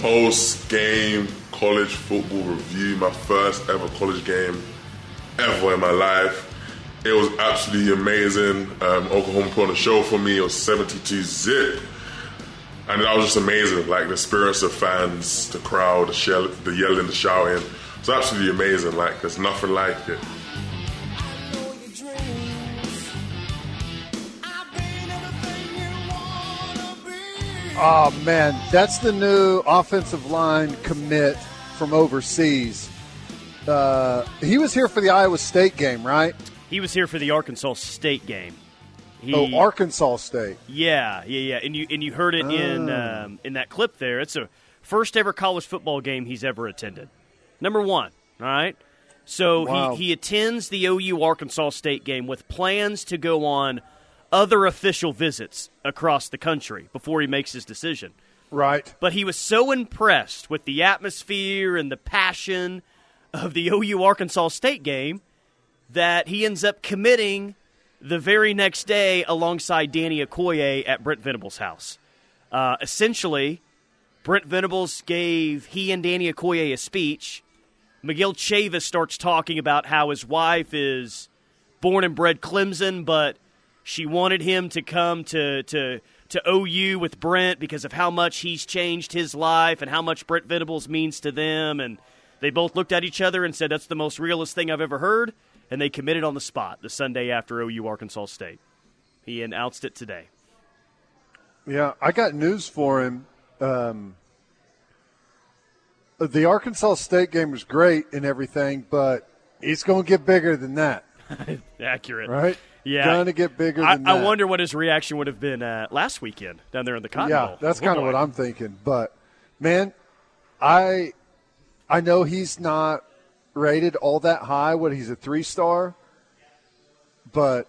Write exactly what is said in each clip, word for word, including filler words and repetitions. post-game college football review, my first ever college game ever in my life. It was absolutely amazing. Um, Oklahoma put on a show for me. It was seventy-two zip. And that was just amazing, like the experience of fans, the crowd, the, shell, the yelling, the shouting. It's absolutely amazing, like there's nothing like it. Oh man, that's the new offensive line commit from overseas. Uh, he was here for the Iowa State game, right? He was here for the Arkansas State game. He, oh, Arkansas State. Yeah, yeah, yeah. And you and you heard it oh. in um, in that clip there. It's a first ever college football game he's ever attended. Number one, all right? So wow. he, he attends the O U Arkansas State game with plans to go on other official visits across the country before he makes his decision. Right. But he was so impressed with the atmosphere and the passion of the O U Arkansas State game that he ends up committing the very next day alongside Danny Okoye at Brent Venables' house. Uh, essentially, Brent Venables gave he and Danny Okoye a speech. Miguel Chavis starts talking about how his wife is born and bred Clemson, but she wanted him to come to, to, to O U with Brent because of how much he's changed his life and how much Brent Venables means to them. And they both looked at each other and said, that's the most realest thing I've ever heard. And they committed on the spot the Sunday after O U Arkansas State. He announced it today. Yeah, I got news for him. Um, the Arkansas State game was great and everything, but it's going to get bigger than that. Accurate. Right? Yeah. Going to get bigger I, than that. I wonder what his reaction would have been uh, last weekend down there in the Cotton yeah, Bowl. Yeah, that's kind of what I'm thinking. But, man, I I know he's not rated all that high. What, he's a three-star? But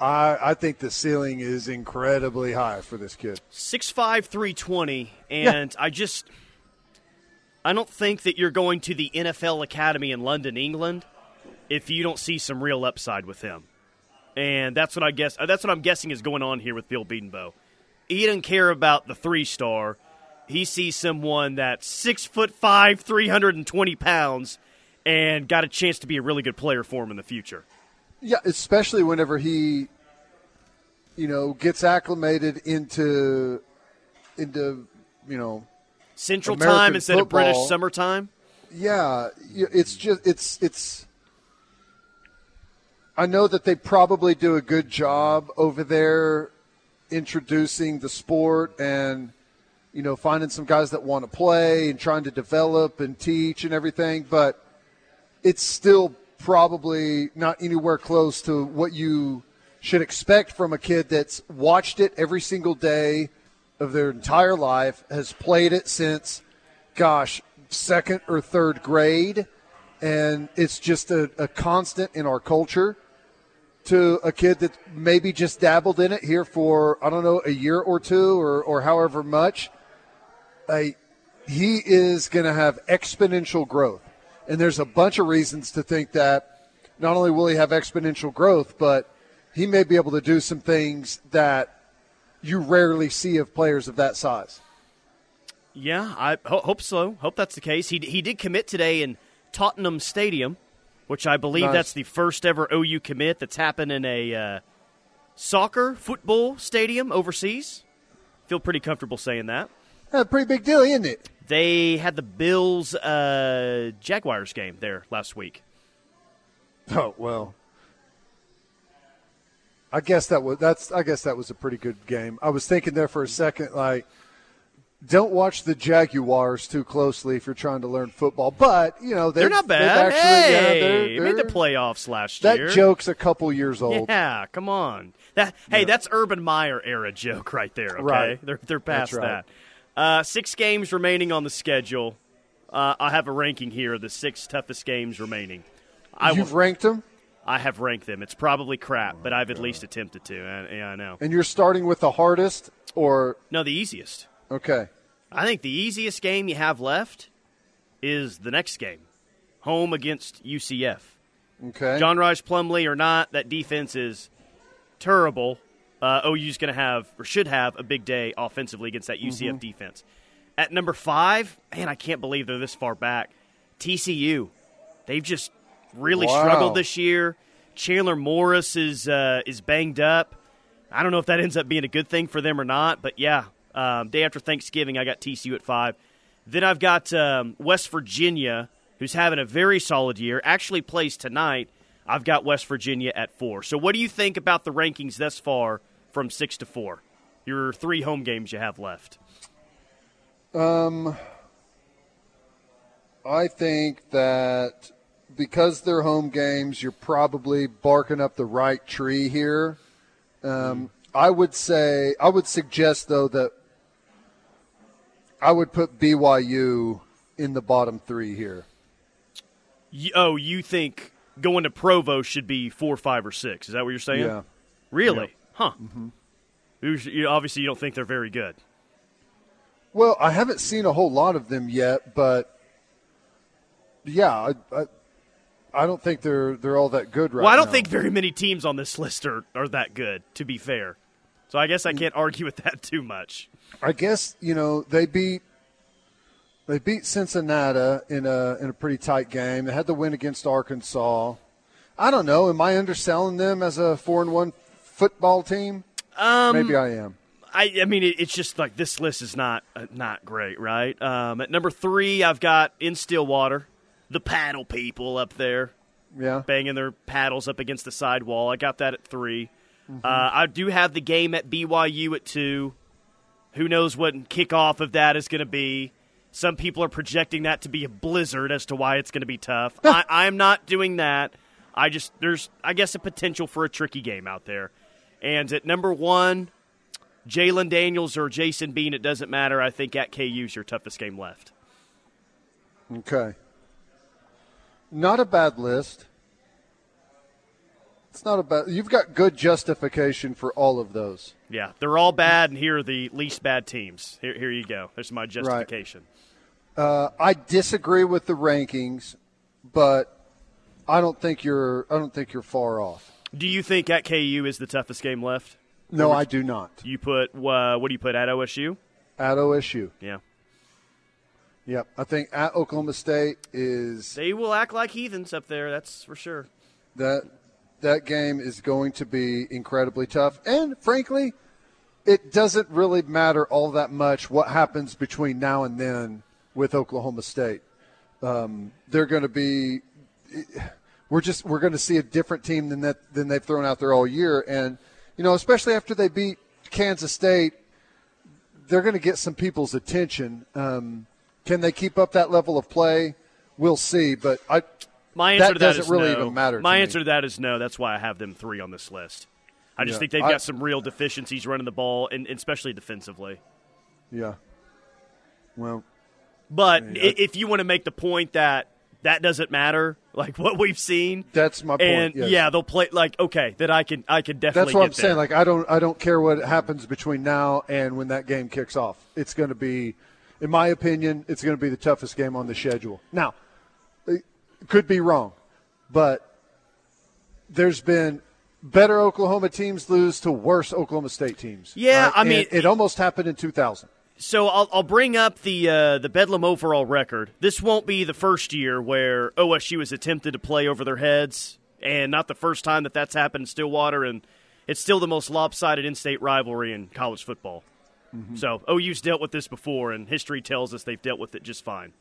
I I think the ceiling is incredibly high for this kid. six five, three twenty, and yeah. I just – I don't think that you're going to the N F L Academy in London, England if you don't see some real upside with him. And that's what I guess – that's what I'm guessing is going on here with Bill Biedenboe. He doesn't care about the three-star. He sees someone that's six foot five, three hundred and twenty pounds, and got a chance to be a really good player for him in the future. Yeah, especially whenever he, you know, gets acclimated into, into, you know, Central American time instead football. Of British summertime. Yeah, it's just it's it's. I know that they probably do a good job over there, introducing the sport and. You know, finding some guys that want to play and trying to develop and teach and everything, but it's still probably not anywhere close to what you should expect from a kid that's watched it every single day of their entire life, has played it since, gosh, second or third grade, and it's just a, a constant in our culture to a kid that maybe just dabbled in it here for, I don't know, a year or two or, or however much. I, he is going to have exponential growth. And there's a bunch of reasons to think that not only will he have exponential growth, but he may be able to do some things that you rarely see of players of that size. Yeah, I ho- hope so. Hope that's the case. He, he did commit today in Tottenham Stadium, which I believe nice. That's the first ever O U commit that's happened in a uh, soccer, football stadium overseas. Feel pretty comfortable saying that. A pretty big deal, isn't it? They had the Bills uh, Jaguars game there last week. Oh well, I guess that was that's. I guess that was a pretty good game. I was thinking there for a second, like, don't watch the Jaguars too closely if you're trying to learn football. But you know they're, they're not bad. Actually, hey, yeah, they're, they're, made the playoffs last that year. That joke's a couple years old. Yeah, come on. That hey, yeah. that's Urban Meyer era joke right there. Okay, right. they're they're past right. that. Uh, six games remaining on the schedule. Uh, I have a ranking here of the six toughest games remaining. I You've w- ranked them? I have ranked them. It's probably crap, oh, but I've God. at least attempted to. I, yeah, I know. And you're starting with the hardest or? No, the easiest. Okay. I think the easiest game you have left is the next game, home against U C F. Okay. John Rhys Plumlee or not, that defense is terrible. Uh, O U's going to have, or should have, a big day offensively against that U C F mm-hmm. defense. At number five, man, I can't believe they're this far back. T C U. They've just really wow. struggled this year. Chandler Morris is uh, is banged up. I don't know if that ends up being a good thing for them or not, but yeah, um, day after Thanksgiving, I got T C U at five. Then I've got um, West Virginia, who's having a very solid year, actually plays tonight. I've got West Virginia at four. So what do you think about the rankings thus far from six to four? Your three home games you have left. Um, I think that because they're home games, you're probably barking up the right tree here. Um, I would say, I would suggest though that I would put B Y U in the bottom three here. Oh, you think going to Provo should be four, five, or six? Is that what you're saying? Yeah. Really? Yeah. Huh. Mm-hmm. You, obviously, you don't think they're very good. Well, I haven't seen a whole lot of them yet, but yeah, I, I, I don't think they're they're all that good right now. Well, I don't now. think very many teams on this list are, are that good, to be fair. So I guess I can't argue with that too much. I guess, you know, they beat they beat Cincinnati in a in a pretty tight game. They had the win against Arkansas. I don't know. Am I underselling them as a four and one football team? Um, Maybe I am. I, I mean, it, it's just like this list is not uh, not great, right? Um, at number three, I've got in Stillwater. The paddle people up there, yeah, banging their paddles up against the sidewall. I got that at three. Mm-hmm. Uh, I do have the game at B Y U at two. Who knows what kickoff of that is going to be? Some people are projecting that to be a blizzard as to why it's going to be tough. I, I'm not doing that. I just there's I guess a potential for a tricky game out there. And at number one, Jalen Daniels or Jason Bean. It doesn't matter. I think at K U is your toughest game left. Okay. Not a bad list. It's not a bad. You've got good justification for all of those. Yeah, they're all bad, and here are the least bad teams. Here, here you go. There's my justification. Right. Uh, I disagree with the rankings, but I don't think you're. I don't think you're far off. Do you think at K U is the toughest game left? No, or I do not. You put uh, what do you put at O S U? At O S U, yeah. Yep, I think at Oklahoma State is... They will act like heathens up there, that's for sure. That that game is going to be incredibly tough. And, frankly, it doesn't really matter all that much what happens between now and then with Oklahoma State. Um, they're going to be... We're just we're going to see a different team than that than they've thrown out there all year. And, you know, especially after they beat Kansas State, they're going to get some people's attention. Um Can they keep up that level of play? We'll see, but I my answer that, to that doesn't is really no. even matter. My to answer me. to that is no. That's why I have them three on this list. I just yeah. think they've I, got some real deficiencies running the ball, and, and especially defensively. Yeah. Well, but I mean, I, if you want to make the point that that doesn't matter, like what we've seen, that's my point. And yes. yeah, they'll play like okay. That I can I can definitely. That's what get I'm saying. There. Like I don't I don't care what happens between now and when that game kicks off. It's going to be. In my opinion, it's going to be the toughest game on the schedule. Now, it could be wrong, but there's been better Oklahoma teams lose to worse Oklahoma State teams. Yeah, right? I mean, it, it almost happened in two thousand. So I'll, I'll bring up the uh, the Bedlam overall record. This won't be the first year where O S U has attempted to play over their heads, and not the first time that that's happened in Stillwater, and it's still the most lopsided in-state rivalry in college football. Mm-hmm. So O U's dealt with this before, and history tells us they've dealt with it just fine.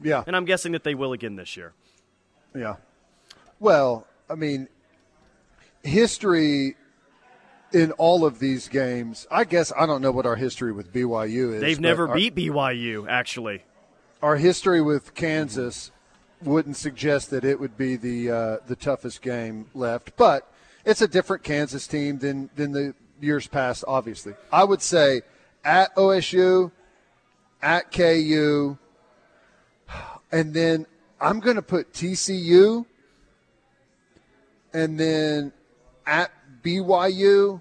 Yeah. And I'm guessing that they will again this year. Yeah. Well, I mean, history in all of these games, I guess I don't know what our history with B Y U is. They've never our, beat B Y U, actually. Our history with Kansas wouldn't suggest that it would be the uh, the toughest game left, but it's a different Kansas team than, than the – years past, obviously. I would say at O S U, at K U, and then I'm going to put T C U, and then at B Y U,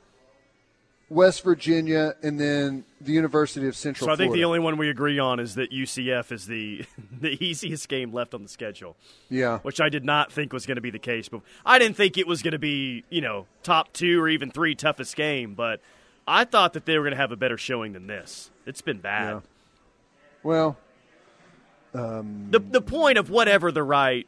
West Virginia, and then the University of Central Florida. So I think Florida. The only one we agree on is that U C F is the the easiest game left on the schedule. Yeah. Which I did not think was going to be the case. But I didn't think it was going to be, you know, top two or even three toughest game. But I thought that they were going to have a better showing than this. It's been bad. Yeah. Well. Um, the the point of whatever the right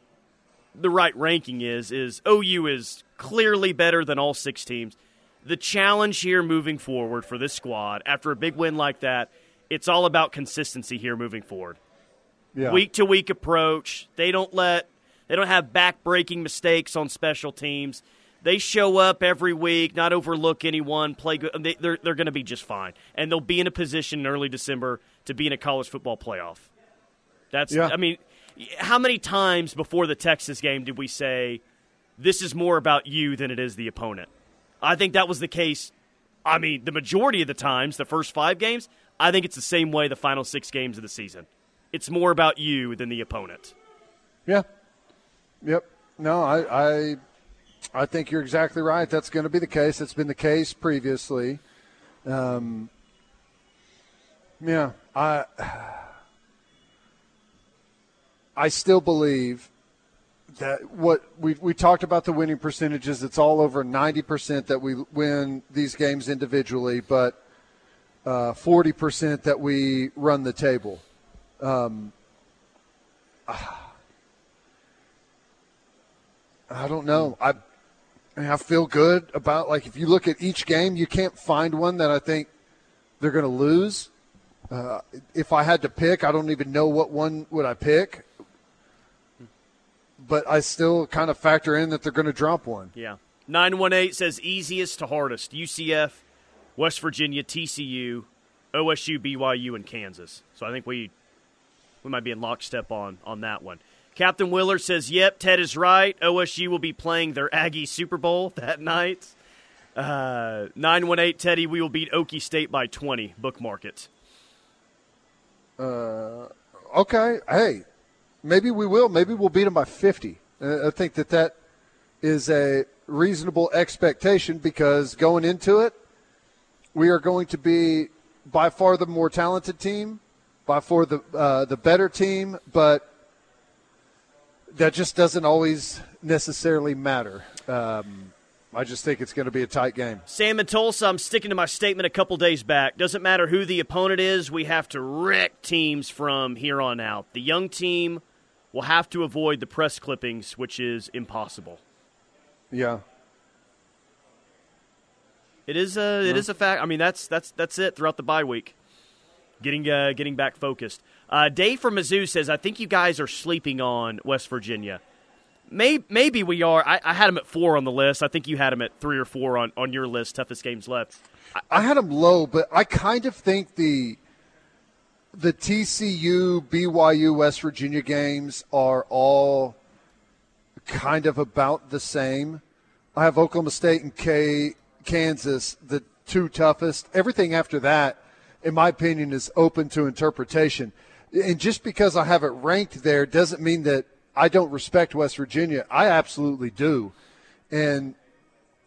the right ranking is, is O U is clearly better than all six teams. The challenge here moving forward for this squad, after a big win like that, it's all about consistency here moving forward. Yeah. Week-to-week approach. They don't let they don't have back-breaking mistakes on special teams. They show up every week, not overlook anyone, play good. They, they're they're going to be just fine. And they'll be in a position in early December to be in a college football playoff. That's yeah. I mean, how many times before the Texas game did we say, this is more about you than it is the opponent? I think that was the case, I mean, the majority of the times, the first five games. I think it's the same way the final six games of the season. It's more about you than the opponent. Yeah. Yep. No, I I, I think you're exactly right. That's going to be the case. It's been the case previously. Um, yeah. I, I still believe that what we we talked about the winning percentages, it's all over ninety percent that we win these games individually, but uh, forty percent that we run the table. Um, I don't know. I I feel good about, like, if you look at each game, you can't find one that I think they're going to lose. Uh, if I had to pick, I don't even know what one would I pick. But I still kind of factor in that they're going to drop one. Yeah. nine one eight says easiest to hardest. U C F, West Virginia, T C U, O S U, B Y U, and Kansas. So I think we we might be in lockstep on, on that one. Captain Willer says, yep, Ted is right. O S U will be playing their Aggie Super Bowl that night. Uh, nine one eight, Teddy, we will beat Okie State by twenty. Bookmark it. Uh, okay. Hey. Maybe we will. Maybe we'll beat them by fifty. I think that that is a reasonable expectation because going into it, we are going to be by far the more talented team, by far the uh, the better team, but that just doesn't always necessarily matter. Um, I just think it's going to be a tight game. Sam in Tulsa, I'm sticking to my statement a couple days back. Doesn't matter who the opponent is, we have to wreck teams from here on out. The young team – we'll have to avoid the press clippings, which is impossible. Yeah. It is a, it yeah. is a fact. I mean, that's that's that's it throughout the bye week. Getting uh, getting back focused. Uh, Dave from Mizzou says, I think you guys are sleeping on West Virginia. Maybe, maybe we are. I, I had them at four on the list. I think you had them at three or four on, on your list, toughest games left. I, I had them low, but I kind of think the – the T C U, B Y U, West Virginia games are all kind of about the same. I have Oklahoma State and K- Kansas, the two toughest. Everything after that, in my opinion, is open to interpretation. And just because I have it ranked there doesn't mean that I don't respect West Virginia. I absolutely do. And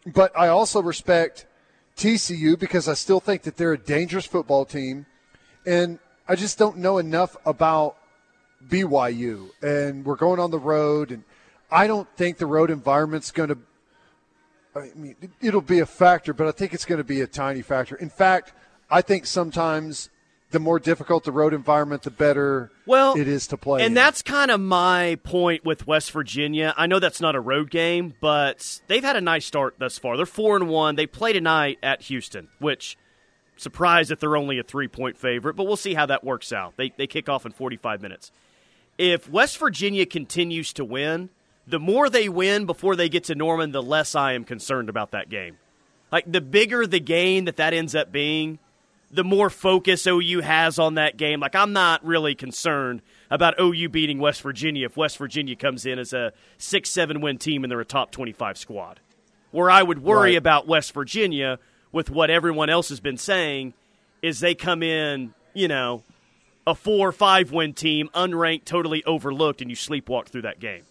but I also respect T C U because I still think that they're a dangerous football team. And I just don't know enough about B Y U, and we're going on the road, and I don't think the road environment's going to – I mean, it'll be a factor, but I think it's going to be a tiny factor. In fact, I think sometimes the more difficult the road environment, the better well, it is to play. And in. That's kind of my point with West Virginia. I know that's not a road game, but they've had a nice start thus far. They're four and one. They play tonight at Houston, which – surprised that they're only a three-point favorite, but we'll see how that works out. They they kick off in forty-five minutes. If West Virginia continues to win, the more they win before they get to Norman, the less I am concerned about that game. Like, the bigger the game that that ends up being, the more focus O U has on that game. Like, I'm not really concerned about O U beating West Virginia if West Virginia comes in as a six seven win team and they're a top twenty-five squad. Where I would worry right. about West Virginia – with what everyone else has been saying, is they come in, you know, a four or five win team, unranked, totally overlooked, and you sleepwalk through that game.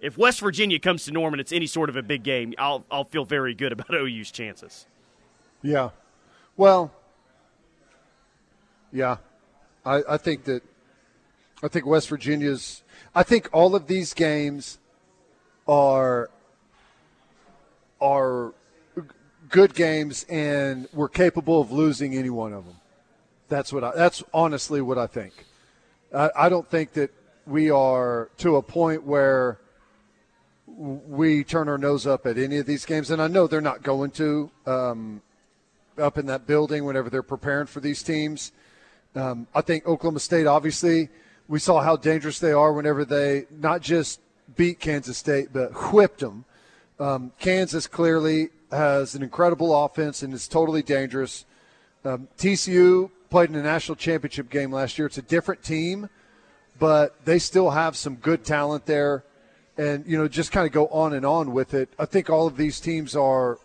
If West Virginia comes to Norman, it's any sort of a big game, I'll I'll feel very good about O U's chances. Yeah, Well, yeah, I, I think that I think West Virginia's I think all of these games are are good games, and we're capable of losing any one of them. That's what I, that's honestly what I think. I, I don't think that we are to a point where we turn our nose up at any of these games, and I know they're not going to um, up in that building whenever they're preparing for these teams. Um, I think Oklahoma State, obviously, we saw how dangerous they are whenever they not just beat Kansas State but whipped them. Um, Kansas clearly has an incredible offense and is totally dangerous. Um, T C U played in a national championship game last year. It's a different team, but they still have some good talent there. And, you know, just kind of go on and on with it. I think all of these teams are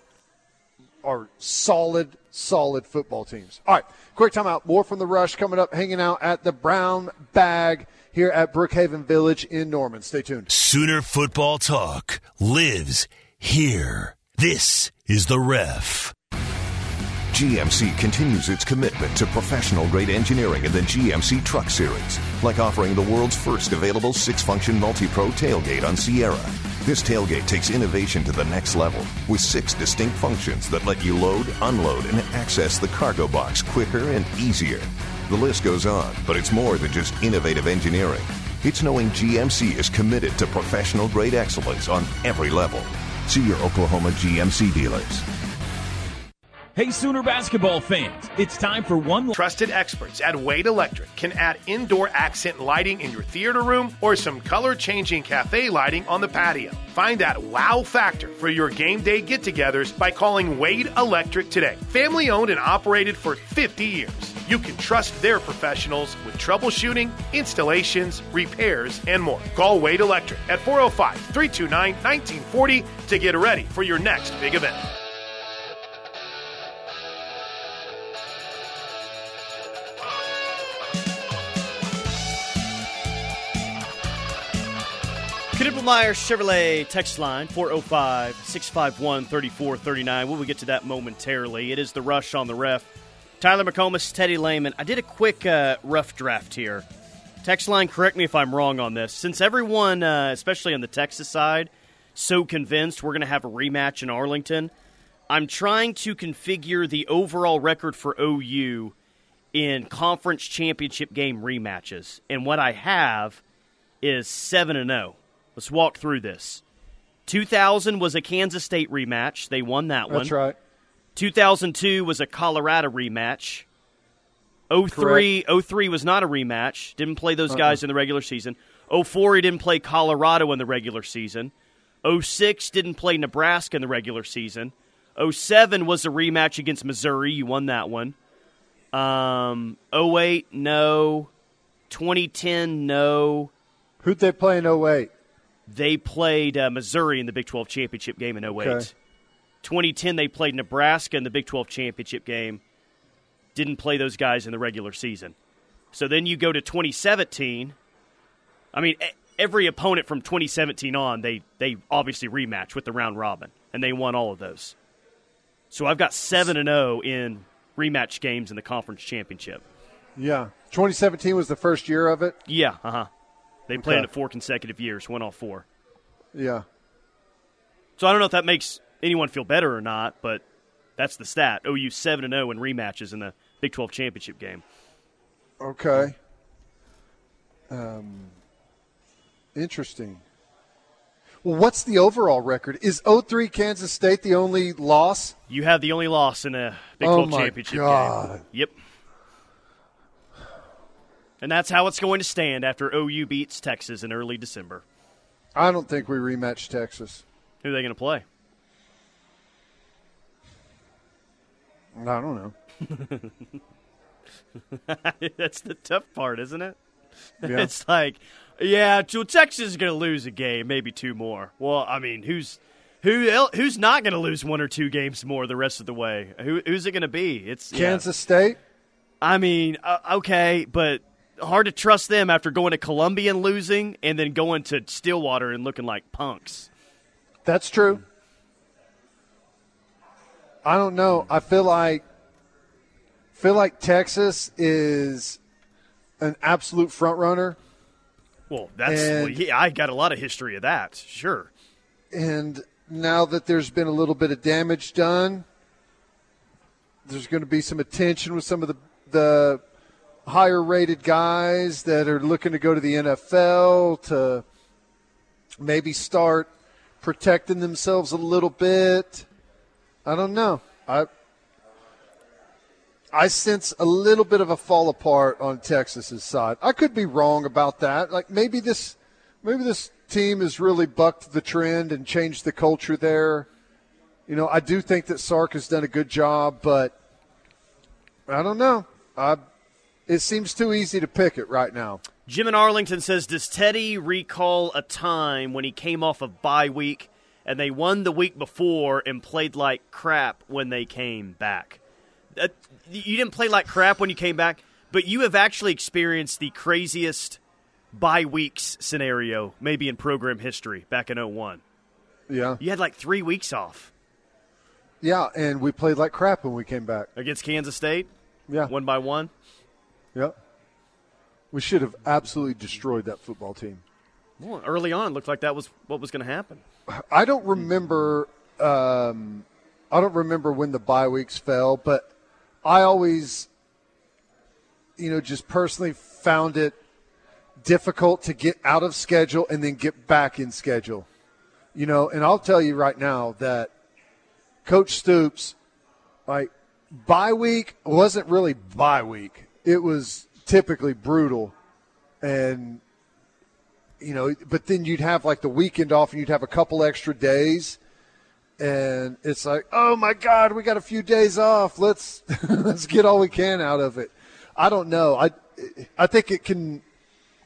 are solid, solid football teams. All right, quick timeout. More from The Rush coming up, hanging out at the Brown Bag here at Brookhaven Village in Norman. Stay tuned. Sooner Football Talk lives here. This is The Ref. G M C continues its commitment to professional-grade engineering in the G M C Truck Series, like offering the world's first available six-function multi-pro tailgate on Sierra. This tailgate takes innovation to the next level with six distinct functions that let you load, unload, and access the cargo box quicker and easier. The list goes on, but it's more than just innovative engineering. It's knowing G M C is committed to professional-grade excellence on every level. See your Oklahoma G M C dealers. Hey, Sooner basketball fans, it's time for one... Trusted experts at Wade Electric can add indoor accent lighting in your theater room or some color-changing cafe lighting on the patio. Find that wow factor for your game day get-togethers by calling Wade Electric today. Family-owned and operated for fifty years. You can trust their professionals with troubleshooting, installations, repairs, and more. Call Wade Electric at four oh five, three two nine, one nine four oh to get ready for your next big event. Knippelmeyer Chevrolet text line, four oh five, six five one, three four three nine. We'll get to that momentarily. It is The Rush on The Ref. Tyler McComas, Teddy Lehman. I did a quick uh, rough draft here. Text line, correct me if I'm wrong on this. Since everyone, uh, especially on the Texas side, so convinced we're going to have a rematch in Arlington, I'm trying to configure the overall record for O U in conference championship game rematches. And what I have is seven and oh. Let's walk through this. two thousand was a Kansas State rematch. They won that one. That's right. two thousand two was a Colorado rematch. oh three, oh three was not a rematch. Didn't play those uh-uh. guys in the regular season. oh four, he didn't play Colorado in the regular season. oh six, didn't play Nebraska in the regular season. oh seven was a rematch against Missouri. You won that one. Um, oh eight, no. twenty ten, no. Who'd they play in oh eight? They played uh, Missouri in the Big twelve championship game in oh eight. Okay. twenty ten, they played Nebraska in the Big twelve championship game. Didn't play those guys in the regular season. So then you go to twenty seventeen. I mean, every opponent from twenty seventeen on, they, they obviously rematch with the round robin, and they won all of those. So I've got seven and oh in rematch games in the conference championship. Yeah. twenty seventeen was the first year of it? Yeah, uh-huh. They played okay. It four consecutive years, went all four. Yeah. So I don't know if that makes anyone feel better or not, but that's the stat. O U seven and oh in rematches in the Big twelve championship game. Okay. Um, interesting. Well, what's the overall record? Is oh three Kansas State the only loss? You have the only loss in a Big twelve oh championship God. game. Yep. And that's how it's going to stand after O U beats Texas in early December. I don't think we rematch Texas. Who are they going to play? I don't know. That's the tough part, isn't it? Yeah. It's like, yeah, Texas is going to lose a game, maybe two more. Well, I mean, who's who? Who's not going to lose one or two games more the rest of the way? Who, who's it going to be? It's Kansas yeah. State? I mean, uh, okay, but – hard to trust them after going to Columbia and losing and then going to Stillwater and looking like punks. That's true. I don't know. I feel like feel like Texas is an absolute front runner. Well, that's and, yeah, I got a lot of history of that, sure. And now that there's been a little bit of damage done, there's going to be some attention with some of the the higher-rated guys that are looking to go to the N F L to maybe start protecting themselves a little bit. I don't know. I I sense a little bit of a fall apart on Texas's side. I could be wrong about that. Like maybe this maybe this team has really bucked the trend and changed the culture there. You know, I do think that Sark has done a good job, but I don't know. I It seems too easy to pick it right now. Jim in Arlington says, does Teddy recall a time when he came off of bye week and they won the week before and played like crap when they came back? That, you didn't play like crap when you came back, but you have actually experienced the craziest bye weeks scenario maybe in program history back in oh one. Yeah. You had like three weeks off. Yeah, and we played like crap when we came back. Against Kansas State? Yeah. One by one? Yep. We should have absolutely destroyed that football team. Well, early on, it looked like that was what was going to happen. I don't remember um, I don't remember when the bye weeks fell, but I always, you know, just personally found it difficult to get out of schedule and then get back in schedule. You know, and I'll tell you right now that Coach Stoops, like, bye week wasn't really bye week. It was typically brutal, and, you know, but then you'd have like the weekend off and you'd have a couple extra days, and it's like, oh my God, we got a few days off. Let's let's get all we can out of it. I don't know. I I think it can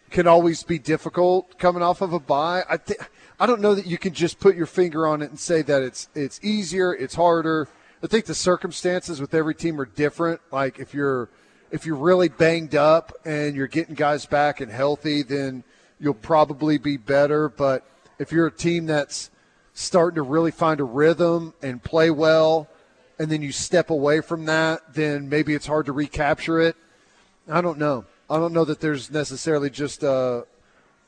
can always be difficult coming off of a bye. I th- I don't know that you can just put your finger on it and say that it's it's easier, it's harder. I think the circumstances with every team are different. Like if you're If you're really banged up and you're getting guys back and healthy, then you'll probably be better. But if you're a team that's starting to really find a rhythm and play well, and then you step away from that, then maybe it's hard to recapture it. I don't know. I don't know that there's necessarily just a,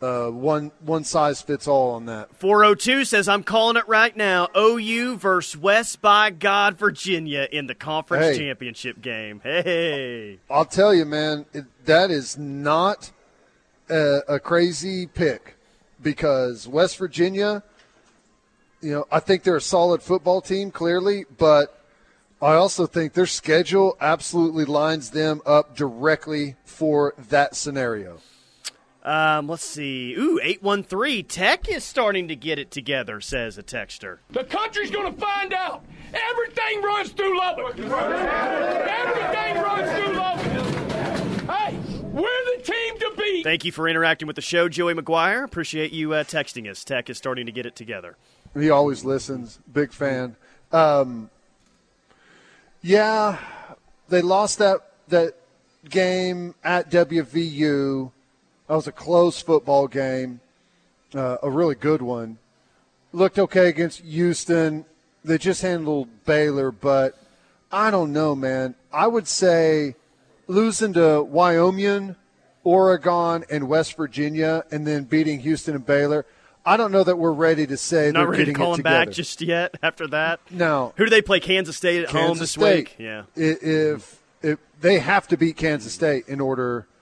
a one one size fits all on that. four oh two says, I'm calling it right now. O U versus West by God, Virginia in the conference hey. championship game. Hey. I'll tell you, man, it, that is not a, a crazy pick because West Virginia, you know, I think they're a solid football team, clearly, but I also think their schedule absolutely lines them up directly for that scenario. Um, let's see. Ooh, eight one three. Tech is starting to get it together, says a texter. The country's going to find out. Everything runs through Lubbock. Everything runs through Lubbock. Hey, we're the team to beat. Thank you for interacting with the show, Joey McGuire. Appreciate you uh, texting us. Tech is starting to get it together. He always listens. Big fan. Um, yeah, they lost that that game at W V U. That was a close football game, uh, a really good one. Looked okay against Houston. They just handled Baylor, but I don't know, man. I would say losing to Wyoming, Oregon, and West Virginia, and then beating Houston and Baylor, I don't know that we're ready to say Not they're ready getting to call it them together. Back just yet after that? No. Who do they play? Kansas State at Kansas home this State. Week? Yeah. If, if they have to beat Kansas State in order –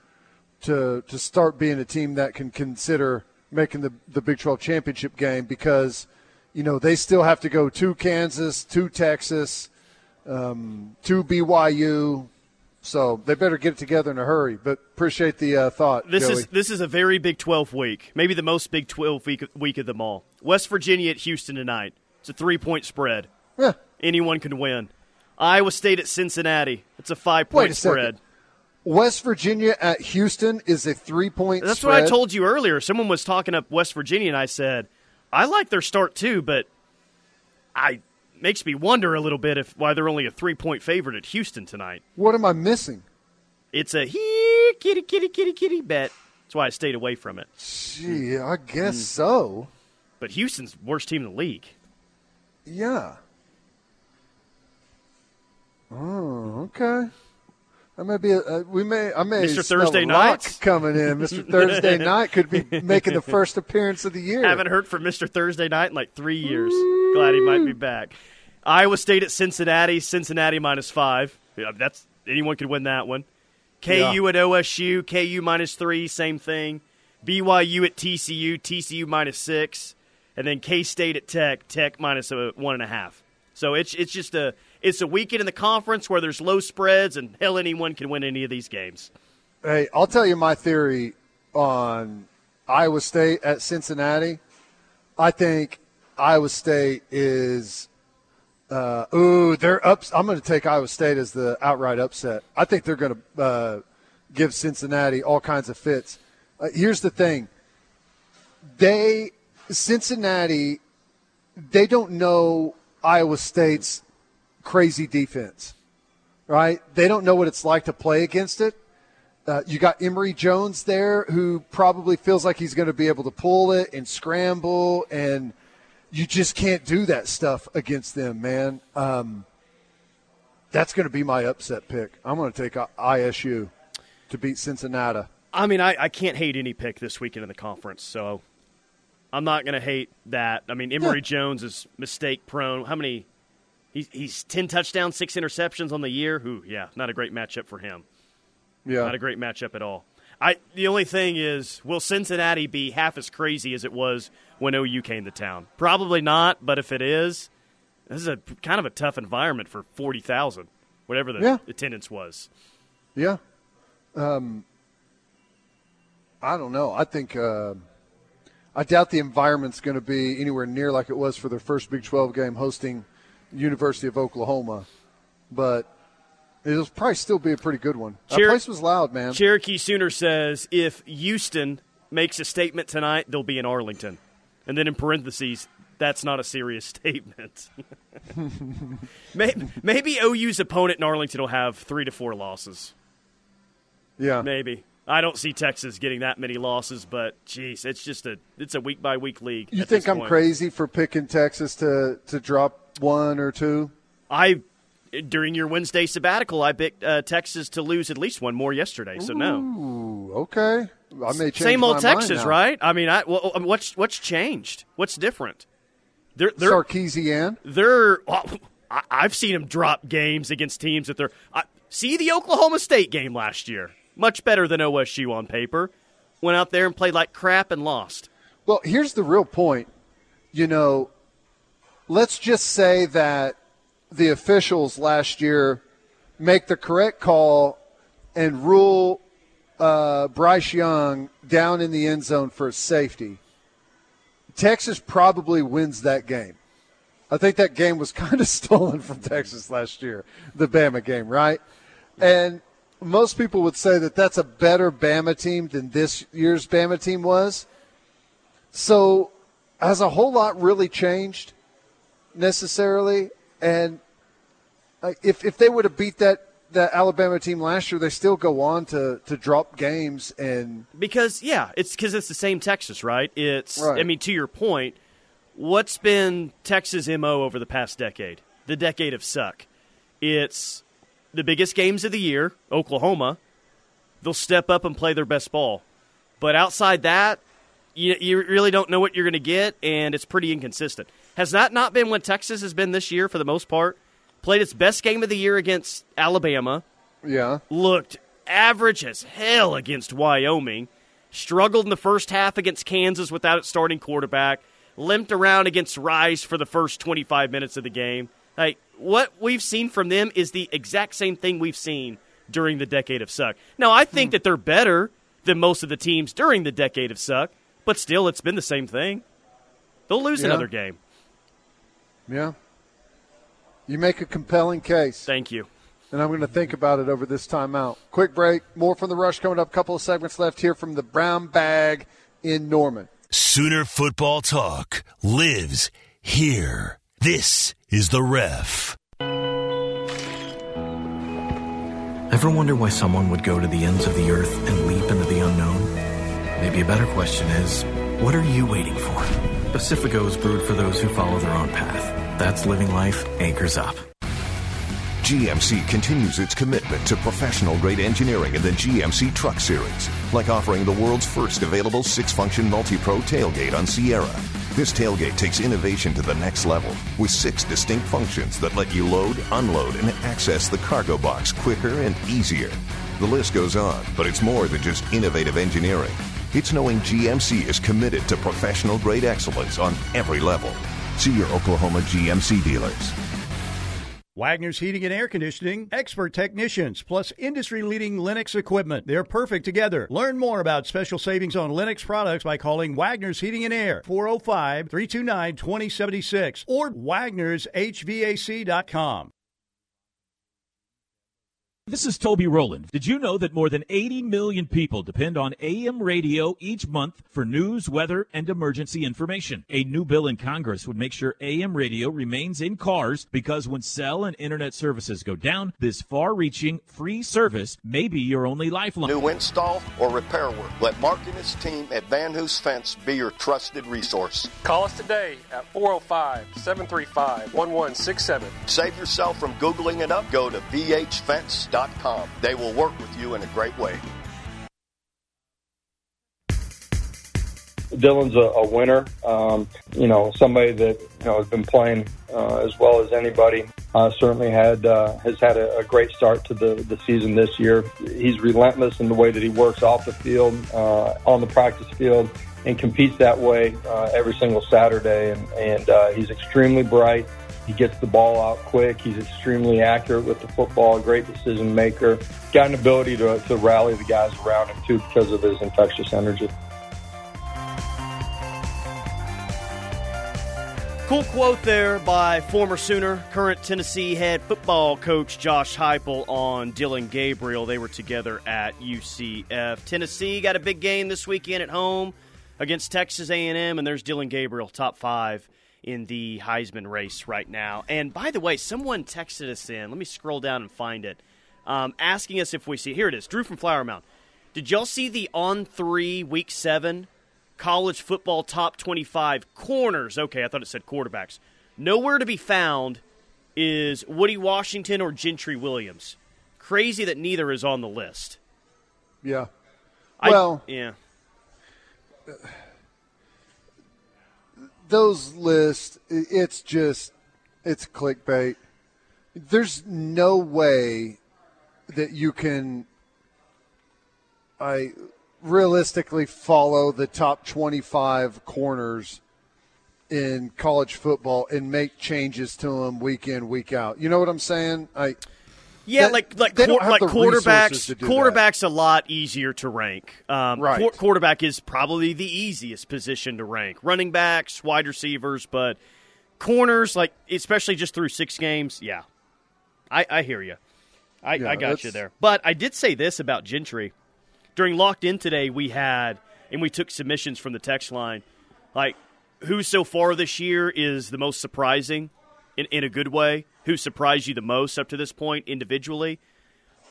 to to start being a team that can consider making the, the Big twelve championship game because, you know, they still have to go to Kansas, to Texas, um, to B Y U. So they better get it together in a hurry. But appreciate the uh, thought, This Joey. is this is a very Big twelve week, maybe the most Big twelve week, week of them all. West Virginia at Houston tonight. It's a three-point spread. Yeah. Anyone can win. Iowa State at Cincinnati. It's a five-point spread. Second. West Virginia at Houston is a three-point That's spread. What I told you earlier. Someone was talking up West Virginia, and I said, I like their start too, but I makes me wonder a little bit if why they're only a three-point favorite at Houston tonight. What am I missing? It's a hee, kitty, kitty, kitty, kitty bet. That's why I stayed away from it. Gee, I guess mm. so. But Houston's the worst team in the league. Yeah. Oh, okay. I may be. Uh, we may. I may. Mister Thursday Night coming in. Mister Thursday Night could be making the first appearance of the year. Haven't heard from Mister Thursday Night in like three years. Ooh. Glad he might be back. Iowa State at Cincinnati. Cincinnati minus five. Yeah, that's anyone could win that one. K U yeah. at O S U. K U minus three. Same thing. B Y U at T C U. T C U minus six. And then K-State at Tech. Tech minus a, one and a half. So it's it's just a. It's a weekend in the conference where there's low spreads, and hell, anyone can win any of these games. Hey, I'll tell you my theory on Iowa State at Cincinnati. I think Iowa State is uh, – ooh, they're up. I'm going to take Iowa State as the outright upset. I think they're going to uh, give Cincinnati all kinds of fits. Uh, here's the thing. They – Cincinnati, they don't know Iowa State's – crazy defense, right? They don't know what it's like to play against it. Uh, you got Emory Jones there who probably feels like he's going to be able to pull it and scramble, and you just can't do that stuff against them, man. Um, that's going to be my upset pick. I'm going to take I S U to beat Cincinnati. I mean, I, I can't hate any pick this weekend in the conference, so I'm not going to hate that. I mean, Emory yeah. Jones is mistake-prone. How many – He's ten touchdowns, six interceptions on the year. Ooh, yeah, not a great matchup for him. Yeah, not a great matchup at all. I the only thing is, will Cincinnati be half as crazy as it was when O U came to town? Probably not. But if it is, this is a kind of a tough environment for forty thousand, whatever the yeah. attendance was. Yeah, um, I don't know. I think uh, I doubt the environment's going to be anywhere near like it was for their first Big twelve game hosting University of Oklahoma, but it'll probably still be a pretty good one. Cher- that place was loud, man. Cherokee Sooner says if Houston makes a statement tonight, they'll be in Arlington. And then in parentheses, that's not a serious statement. maybe, maybe O U's opponent in Arlington will have three to four losses. Yeah. Maybe. I don't see Texas getting that many losses, but geez, it's just a it's a week by week league. You think I'm crazy for picking Texas to, to drop one or two? I during your Wednesday sabbatical, I picked uh, Texas to lose at least one more yesterday. So no, ooh, okay, I may change same old my Texas, mind now. Right? I mean, I well, what's what's changed? What's different? They're, they're Sarkisian. They're well, I, I've seen them drop games against teams that they're I, see the Oklahoma State game last year. Much better than O S U on paper. Went out there and played like crap and lost. Well, here's the real point. You know, let's just say that the officials last year make the correct call and rule uh, Bryce Young down in the end zone for safety. Texas probably wins that game. I think that game was kind of stolen from Texas last year, the Bama game, right? And most people would say that that's a better Bama team than this year's Bama team was. So has a whole lot really changed necessarily? And if if they would have beat that, that Alabama team last year, they still go on to, to drop games. And because, yeah, it's because it's the same Texas, right? It's right. I mean, to your point, what's been Texas' M O over the past decade? The decade of suck. It's the biggest games of the year, Oklahoma, they'll step up and play their best ball. But outside that, you, you really don't know what you're going to get, and it's pretty inconsistent. Has that not been what Texas has been this year for the most part? Played its best game of the year against Alabama. Yeah. Looked average as hell against Wyoming. Struggled in the first half against Kansas without its starting quarterback. Limped around against Rice for the first twenty-five minutes of the game. Like, what we've seen from them is the exact same thing we've seen during the decade of suck. Now, I think that they're better than most of the teams during the decade of suck, but still, it's been the same thing. They'll lose yeah. another game. Yeah. You make a compelling case. Thank you. And I'm going to think about it over this timeout. Quick break. More from The Rush coming up. A couple of segments left here from the Brown Bag in Norman. Sooner Football Talk lives here. This is The Ref. Ever wonder why someone would go to the ends of the earth and leap into the unknown? Maybe a better question is, what are you waiting for? Pacifico is brewed for those who follow their own path. That's living life. Anchors up. G M C continues its commitment to professional-grade engineering in the G M C Truck Series, like offering the world's first available six-function multi-pro tailgate on Sierra. This tailgate takes innovation to the next level with six distinct functions that let you load, unload, and access the cargo box quicker and easier. The list goes on, but it's more than just innovative engineering. It's knowing G M C is committed to professional-grade excellence on every level. See your Oklahoma G M C dealers. Wagner's Heating and Air Conditioning, expert technicians, plus industry-leading Lennox equipment. They're perfect together. Learn more about special savings on Lennox products by calling Wagner's Heating and Air, four oh five, three two nine, two oh seven six, or wagners h vac dot com. This is Toby Rowland. Did you know that more than eighty million people depend on A M radio each month for news, weather, and emergency information? A new bill in Congress would make sure A M radio remains in cars because when cell and internet services go down, this far-reaching free service may be your only lifeline. New install or repair work. Let Mark and his team at Van Hoos Fence be your trusted resource. Call us today at four oh five, seven three five, one one six seven. Save yourself from Googling it up. Go to v h fence dot com. They will work with you in a great way. Dylan's a, a winner, um, you know, somebody that you know has been playing uh, as well as anybody. Uh, certainly had uh, has had a, a great start to the, the season this year. He's relentless in the way that he works off the field, uh, on the practice field, and competes that way uh, every single Saturday. And, and uh, he's extremely bright. He gets the ball out quick. He's extremely accurate with the football, a great decision maker. Got an ability to, to rally the guys around him, too, because of his infectious energy. Cool quote there by former Sooner, current Tennessee head football coach Josh Heupel on Dylan Gabriel. They were together at U C F. Tennessee got a big game this weekend at home against Texas A and M, and there's Dylan Gabriel, top five in the Heisman race right now. And by the way, someone texted us in. Let me scroll down and find it. Um, asking us if we see. Here it is. Drew from Flower Mound. Did y'all see the on three week seven college football top twenty-five corners? Okay, I thought it said quarterbacks. Nowhere to be found is Woody Washington or Gentry Williams. Crazy that neither is on the list. Yeah. Well. I, yeah. Uh, Those lists, it's just, it's clickbait. There's no way that you can I realistically follow the top twenty-five corners in college football and make changes to them week in, week out. You know what I'm saying? I Yeah, that, like like, quor- like quarterbacks. Quarterbacks that. A lot easier to rank. Um, right. qu- quarterback is probably the easiest position to rank. Running backs, wide receivers, but corners, like especially just through six games. Yeah, I, I hear you. I, yeah, I got that's... you there. But I did say this about Gentry during Locked In today. We had and we took submissions from the text line. Like who so far this year is the most surprising? In, in a good way, who surprised you the most up to this point individually.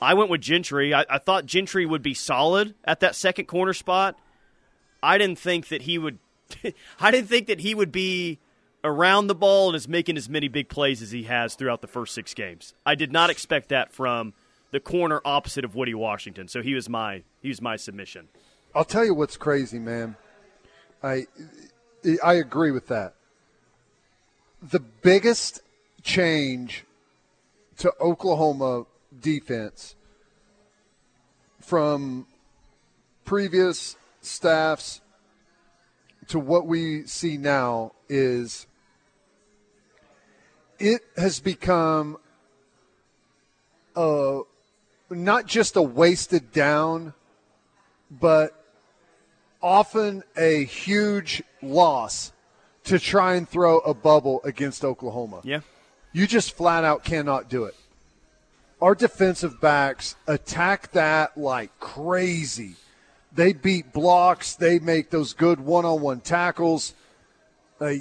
I went with Gentry. I, I thought Gentry would be solid at that second corner spot. I didn't think that he would – I didn't think that he would be around the ball and is making as many big plays as he has throughout the first six games. I did not expect that from the corner opposite of Woody Washington. So he was my he was my submission. I'll tell you what's crazy, man. I I agree with that. The biggest change to Oklahoma defense from previous staffs to what we see now is it has become a, not just a wasted down, but often a huge loss to try and throw a bubble against Oklahoma. Yeah. You just flat out cannot do it. Our defensive backs attack that like crazy. They beat blocks. They make those good one-on-one tackles. Uh,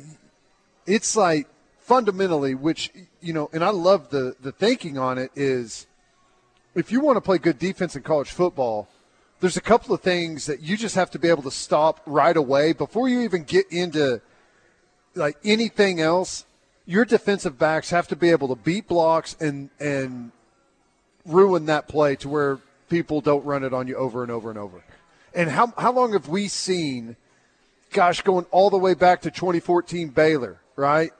it's like fundamentally, which, you know, and I love the, the thinking on it is if you want to play good defense in college football, there's a couple of things that you just have to be able to stop right away before you even get into – like anything else, your defensive backs have to be able to beat blocks and and ruin that play to where people don't run it on you over and over and over. And how how long have we seen, gosh, going all the way back to twenty fourteen Baylor, right?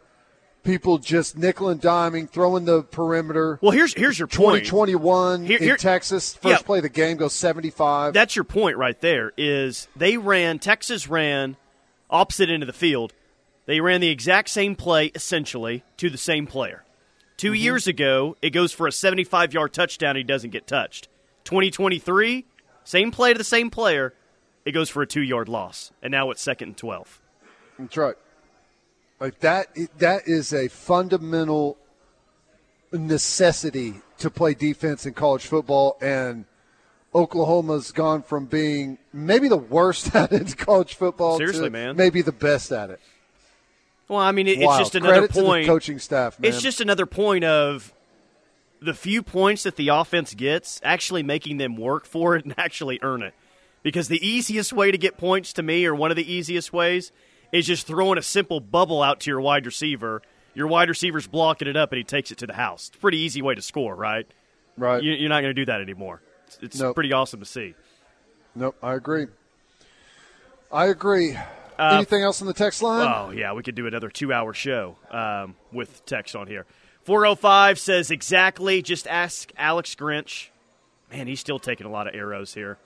People just nickel and diming, throwing the perimeter. Well, here's here's your point. twenty twenty-one here, here, in Texas, first yeah. play of the game goes seventy-five. That's your point right there is they ran, Texas ran opposite end of the field. They ran the exact same play essentially to the same player. Two mm-hmm. years ago, it goes for a seventy-five-yard touchdown. He doesn't get touched. twenty twenty-three, same play to the same player. It goes for a two-yard loss, and now it's second and twelve. That's right. Like that, that is a fundamental necessity to play defense in college football, and Oklahoma's gone from being maybe the worst at it in college football Seriously, to man. maybe the best at it. Well, I mean, it, it's just another Credit point. To the coaching staff, man. It's just another point of the few points that the offense gets, actually making them work for it and actually earn it. Because the easiest way to get points to me, or one of the easiest ways, is just throwing a simple bubble out to your wide receiver. Your wide receiver's blocking it up, and he takes it to the house. It's a pretty easy way to score, right? Right. You, you're not going to do that anymore. It's, it's nope. pretty awesome to see. Nope, I agree. I agree. Uh, Anything else on the text line? Oh, yeah, we could do another two-hour show um, with text on here. four oh five says, exactly, just ask Alex Grinch. Man, he's still taking a lot of arrows here.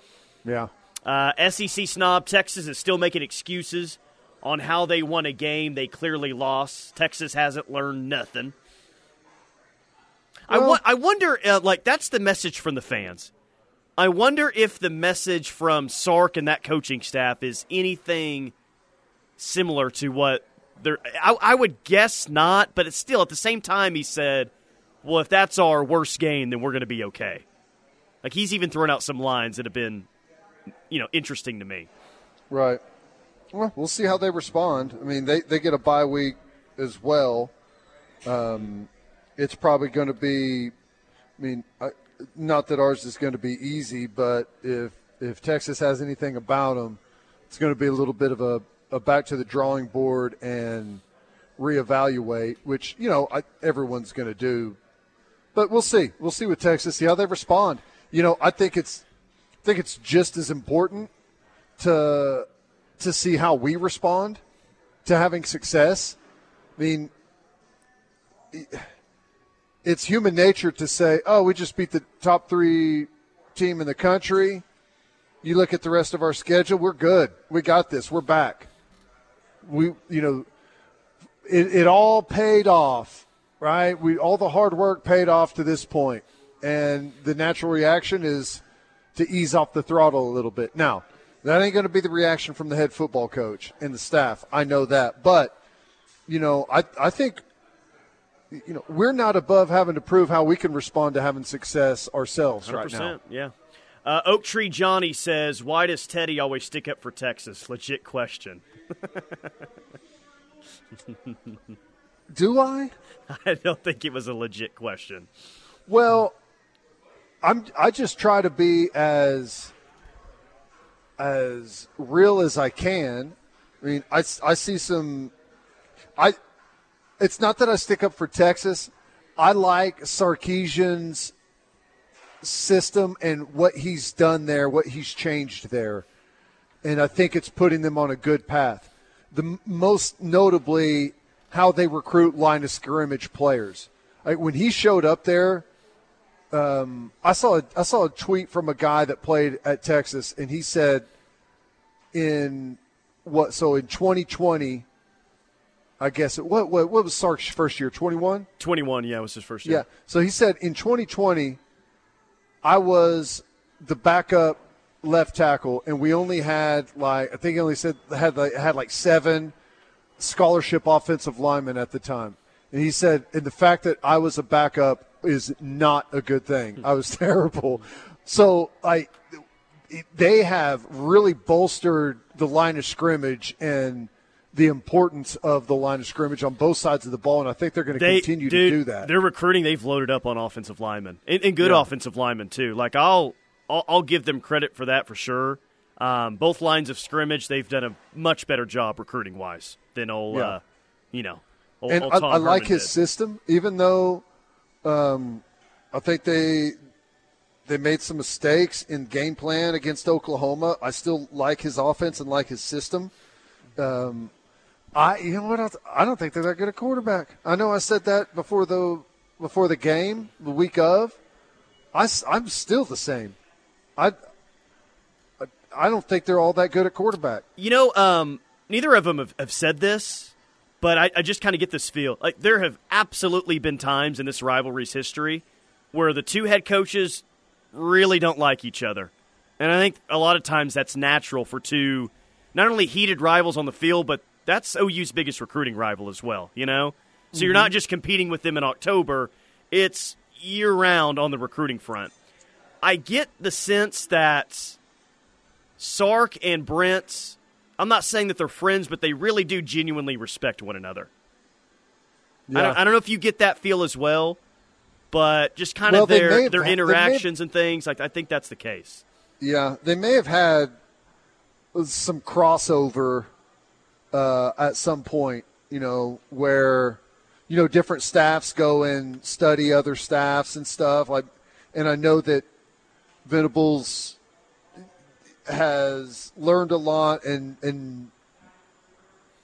Yeah. Uh, S E C snob, Texas is still making excuses on how they won a game they clearly lost. Texas hasn't learned nothing. Well, I, wa- I wonder, uh, like, that's the message from the fans. I wonder if the message from Sark and that coaching staff is anything similar to what they're I, I would guess not, but it's still, at the same time, he said, well, if that's our worst game, then we're going to be okay. Like, he's even thrown out some lines that have been, you know, interesting to me. Right. Well, we'll see how they respond. I mean, they, they get a bye week as well. Um, it's probably going to be, I mean, I, not that ours is going to be easy, but if if Texas has anything about them, it's going to be a little bit of a, a back to the drawing board and reevaluate, which, you know, I, everyone's going to do. But we'll see. We'll see with Texas, see how they respond. You know, I think it's I think it's just as important to – to see how we respond to having success. I mean, it's human nature to say, oh, we just beat the top three team in the country. You look at the rest of our schedule, we're good. We got this. We're back. We, you know, it, it all paid off, right? We all the hard work paid off to this point. And the natural reaction is to ease off the throttle a little bit. Now, that ain't going to be the reaction from the head football coach and the staff. I know that. But, you know, I I think, you know, we're not above having to prove how we can respond to having success ourselves one hundred percent, right now. Yeah. Uh, Oak Tree Johnny says, why does Teddy always stick up for Texas? Legit question. Do I? I don't think it was a legit question. Well, I'm I just try to be as – as real as I can. I mean, I, I see some – I. It's not that I stick up for Texas. I like Sarkisian's system and what he's done there, what he's changed there, and I think it's putting them on a good path. The most notably, how they recruit line of scrimmage players. Like, when he showed up there, Um, I saw a, I saw a tweet from a guy that played at Texas, and he said, "In what? So in twenty twenty, I guess it, what what what was Sark's first year? twenty-one? twenty-one, yeah, it was his first year. Yeah. So he said in twenty twenty, I was the backup left tackle, and we only had like I think he only said had like, had like seven scholarship offensive linemen at the time, and he said, and the fact that I was a backup is not a good thing. I was terrible. So I, they have really bolstered the line of scrimmage and the importance of the line of scrimmage on both sides of the ball, and I think they're going to they, continue dude, to do that. They're recruiting. They've loaded up on offensive linemen, and, and good yeah. offensive linemen too. Like I'll, I'll, I'll give them credit for that for sure. Um, both lines of scrimmage, they've done a much better job recruiting wise than old, yeah. uh, you know, Old, and old I, I like his did. system, even though um, I think they they made some mistakes in game plan against Oklahoma. I still like his offense and like his system. Um, I you know what I, I don't think they're that good at quarterback. I know I said that before the before the game, the week of. I, I'm still the same. I I don't think they're all that good at quarterback. You know, um, neither of them have, have said this, but I, I just kind of get this feel. Like, there have absolutely been times in this rivalry's history where the two head coaches really don't like each other. And I think a lot of times that's natural for two not only heated rivals on the field, but that's O U's biggest recruiting rival as well, you know? So mm-hmm. You're not just competing with them in October. It's year-round on the recruiting front. I get the sense that Sark and Brent, I'm not saying that they're friends, but they really do genuinely respect one another. Yeah. I, don't, I don't know if you get that feel as well, but just kind well, of their have, their interactions have, and things, like I think that's the case. Yeah, they may have had some crossover uh, at some point, you know, where – you know, different staffs go and study other staffs and stuff. Like, and I know that Venables has learned a lot and and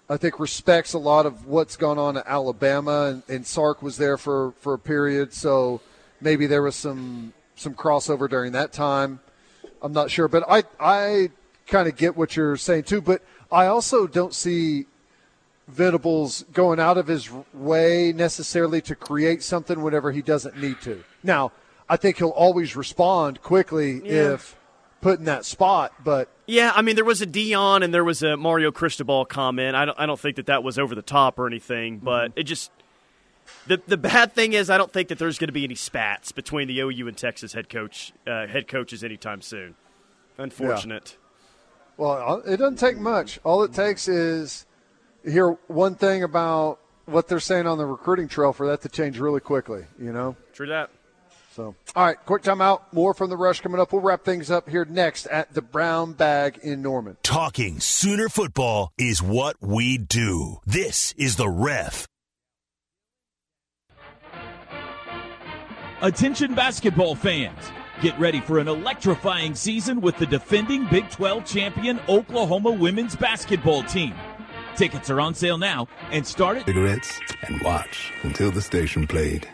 I think respects a lot of what's gone on at Alabama. And, and Sark was there for, for a period, so maybe there was some some crossover during that time. I'm not sure, but I I kind of get what you're saying too. But I also don't see Venables going out of his way necessarily to create something whenever he doesn't need to. Now, I think he'll always respond quickly yeah. if put in that spot. But yeah, I mean, there was a Deion and there was a Mario Cristobal comment. I don't, I don't think that that was over the top or anything, but mm-hmm. it just the the bad thing is I don't think that there's going to be any spats between the O U and Texas head coach uh, head coaches anytime soon. Unfortunate. Yeah. Well, it doesn't take much. All it takes is hear one thing about what they're saying on the recruiting trail for that to change really quickly, you know? True that. So, all right, quick timeout. More from The Rush coming up. We'll wrap things up here next at the Brown Bag in Norman. Talking Sooner football is what we do. This is The Ref. Attention basketball fans. Get ready for an electrifying season with the defending Big twelve champion Oklahoma women's basketball team. Tickets are on sale now and start at cigarettes and watch until the station played.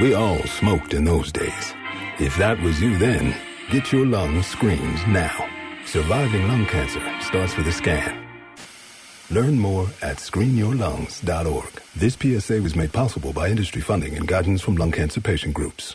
We all smoked in those days. If that was you then, get your lung screened now. Surviving lung cancer starts with a scan. Learn more at screen your lungs dot org. This P S A was made possible by industry funding and guidance from lung cancer patient groups.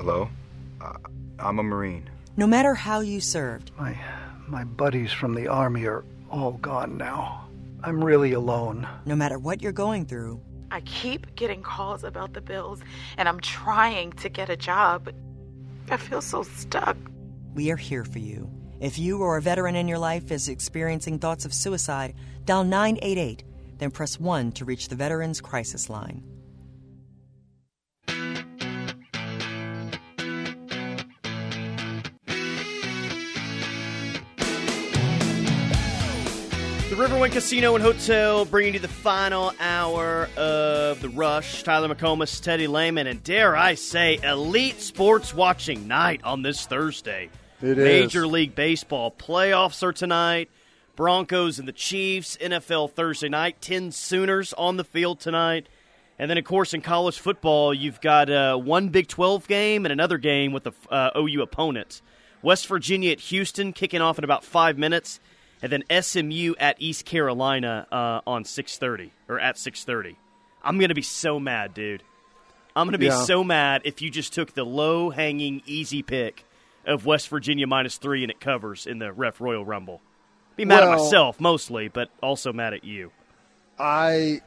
Hello, uh, I'm a Marine. No matter how you served. My, my buddies from the Army are all gone now. I'm really alone. No matter what you're going through. I keep getting calls about the bills, and I'm trying to get a job, but I feel so stuck. We are here for you. If you or a veteran in your life is experiencing thoughts of suicide, dial nine eight eight, then press one to reach the Veterans Crisis Line. Riverwind Casino and Hotel bringing you the final hour of The Rush. Tyler McComas, Teddy Lehman, and dare I say, elite sports watching night on this Thursday. It Major is. Major League Baseball playoffs are tonight. Broncos and the Chiefs, N F L Thursday night. Ten Sooners on the field tonight. And then, of course, in college football, you've got uh, one Big twelve game and another game with the uh, O U opponent. West Virginia at Houston kicking off in about five minutes. And then S M U at East Carolina uh, on six thirty, or at six thirty. I'm going to be so mad, dude. I'm going to be yeah. so mad if you just took the low-hanging, easy pick of West Virginia minus three, and it covers in the Ref Royal Rumble. Be mad well, at myself mostly, but also mad at you. I,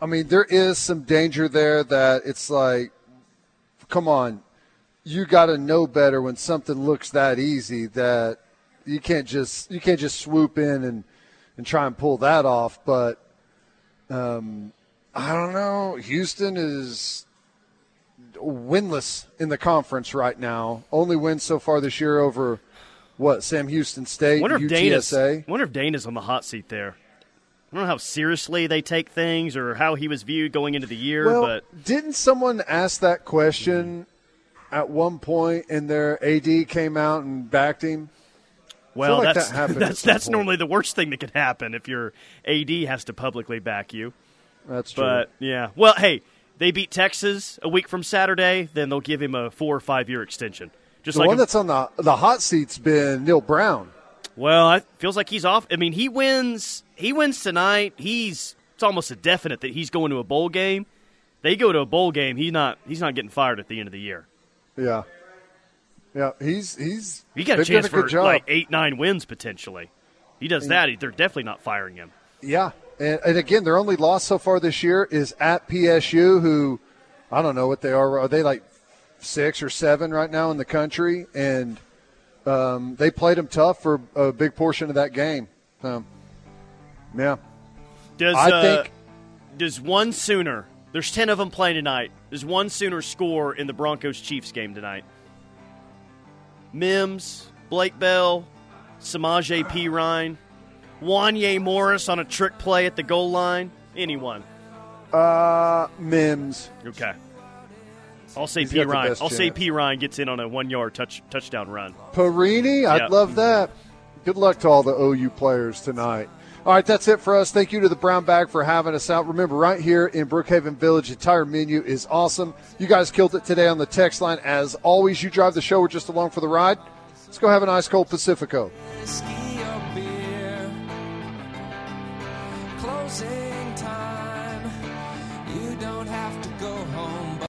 I mean, there is some danger there that it's like, come on, you got to know better when something looks that easy that you can't just you can't just swoop in and, and try and pull that off. But um, I don't know. Houston is winless in the conference right now. Only win so far this year over what Sam Houston State, wonder if U T S A. I wonder if Dana's on the hot seat there. I don't know how seriously they take things or how he was viewed going into the year. Well, but didn't someone ask that question at one point and their A D came out and backed him? Well, like that's that that's, that's normally the worst thing that could happen if your A D has to publicly back you. That's true. But, yeah. Well, hey, they beat Texas a week from Saturday, then they'll give him a four- or five-year extension. Just the like one a, that's on the, the hot seat's been Neil Brown. Well, it feels like he's off. I mean, he wins He wins tonight. He's it's almost a definite that he's going to a bowl game. They go to a bowl game. He's not he's not getting fired at the end of the year. Yeah. Yeah, he's he's he got a chance a for job. like eight, nine wins potentially. He does and, that, they're definitely not firing him. Yeah. And, and again, their only loss so far this year is at P S U, who I don't know what they are. Are they like six or seven right now in the country? And Um, they played him tough for a big portion of that game. Um, yeah. Does, I uh, think does one Sooner, there's ten of them playing tonight, does one Sooner score in the Broncos-Chiefs game tonight? Mims, Blake Bell, Samaje Perine, Juaney Morris on a trick play at the goal line. Anyone? Uh, Mims. Okay. I'll say P. Ryan. I'll chance. say P. Ryan gets in on a one-yard touch touchdown run. Perine, I'd yep. love that. Good luck to all the O U players tonight. All right, that's it for us. Thank you to the Brown Bag for having us out. Remember, right here in Brookhaven Village, the entire menu is awesome. You guys killed it today on the text line. As always, you drive the show. We're just along for the ride. Let's go have an ice cold Pacifico. Closing time. You don't have to go.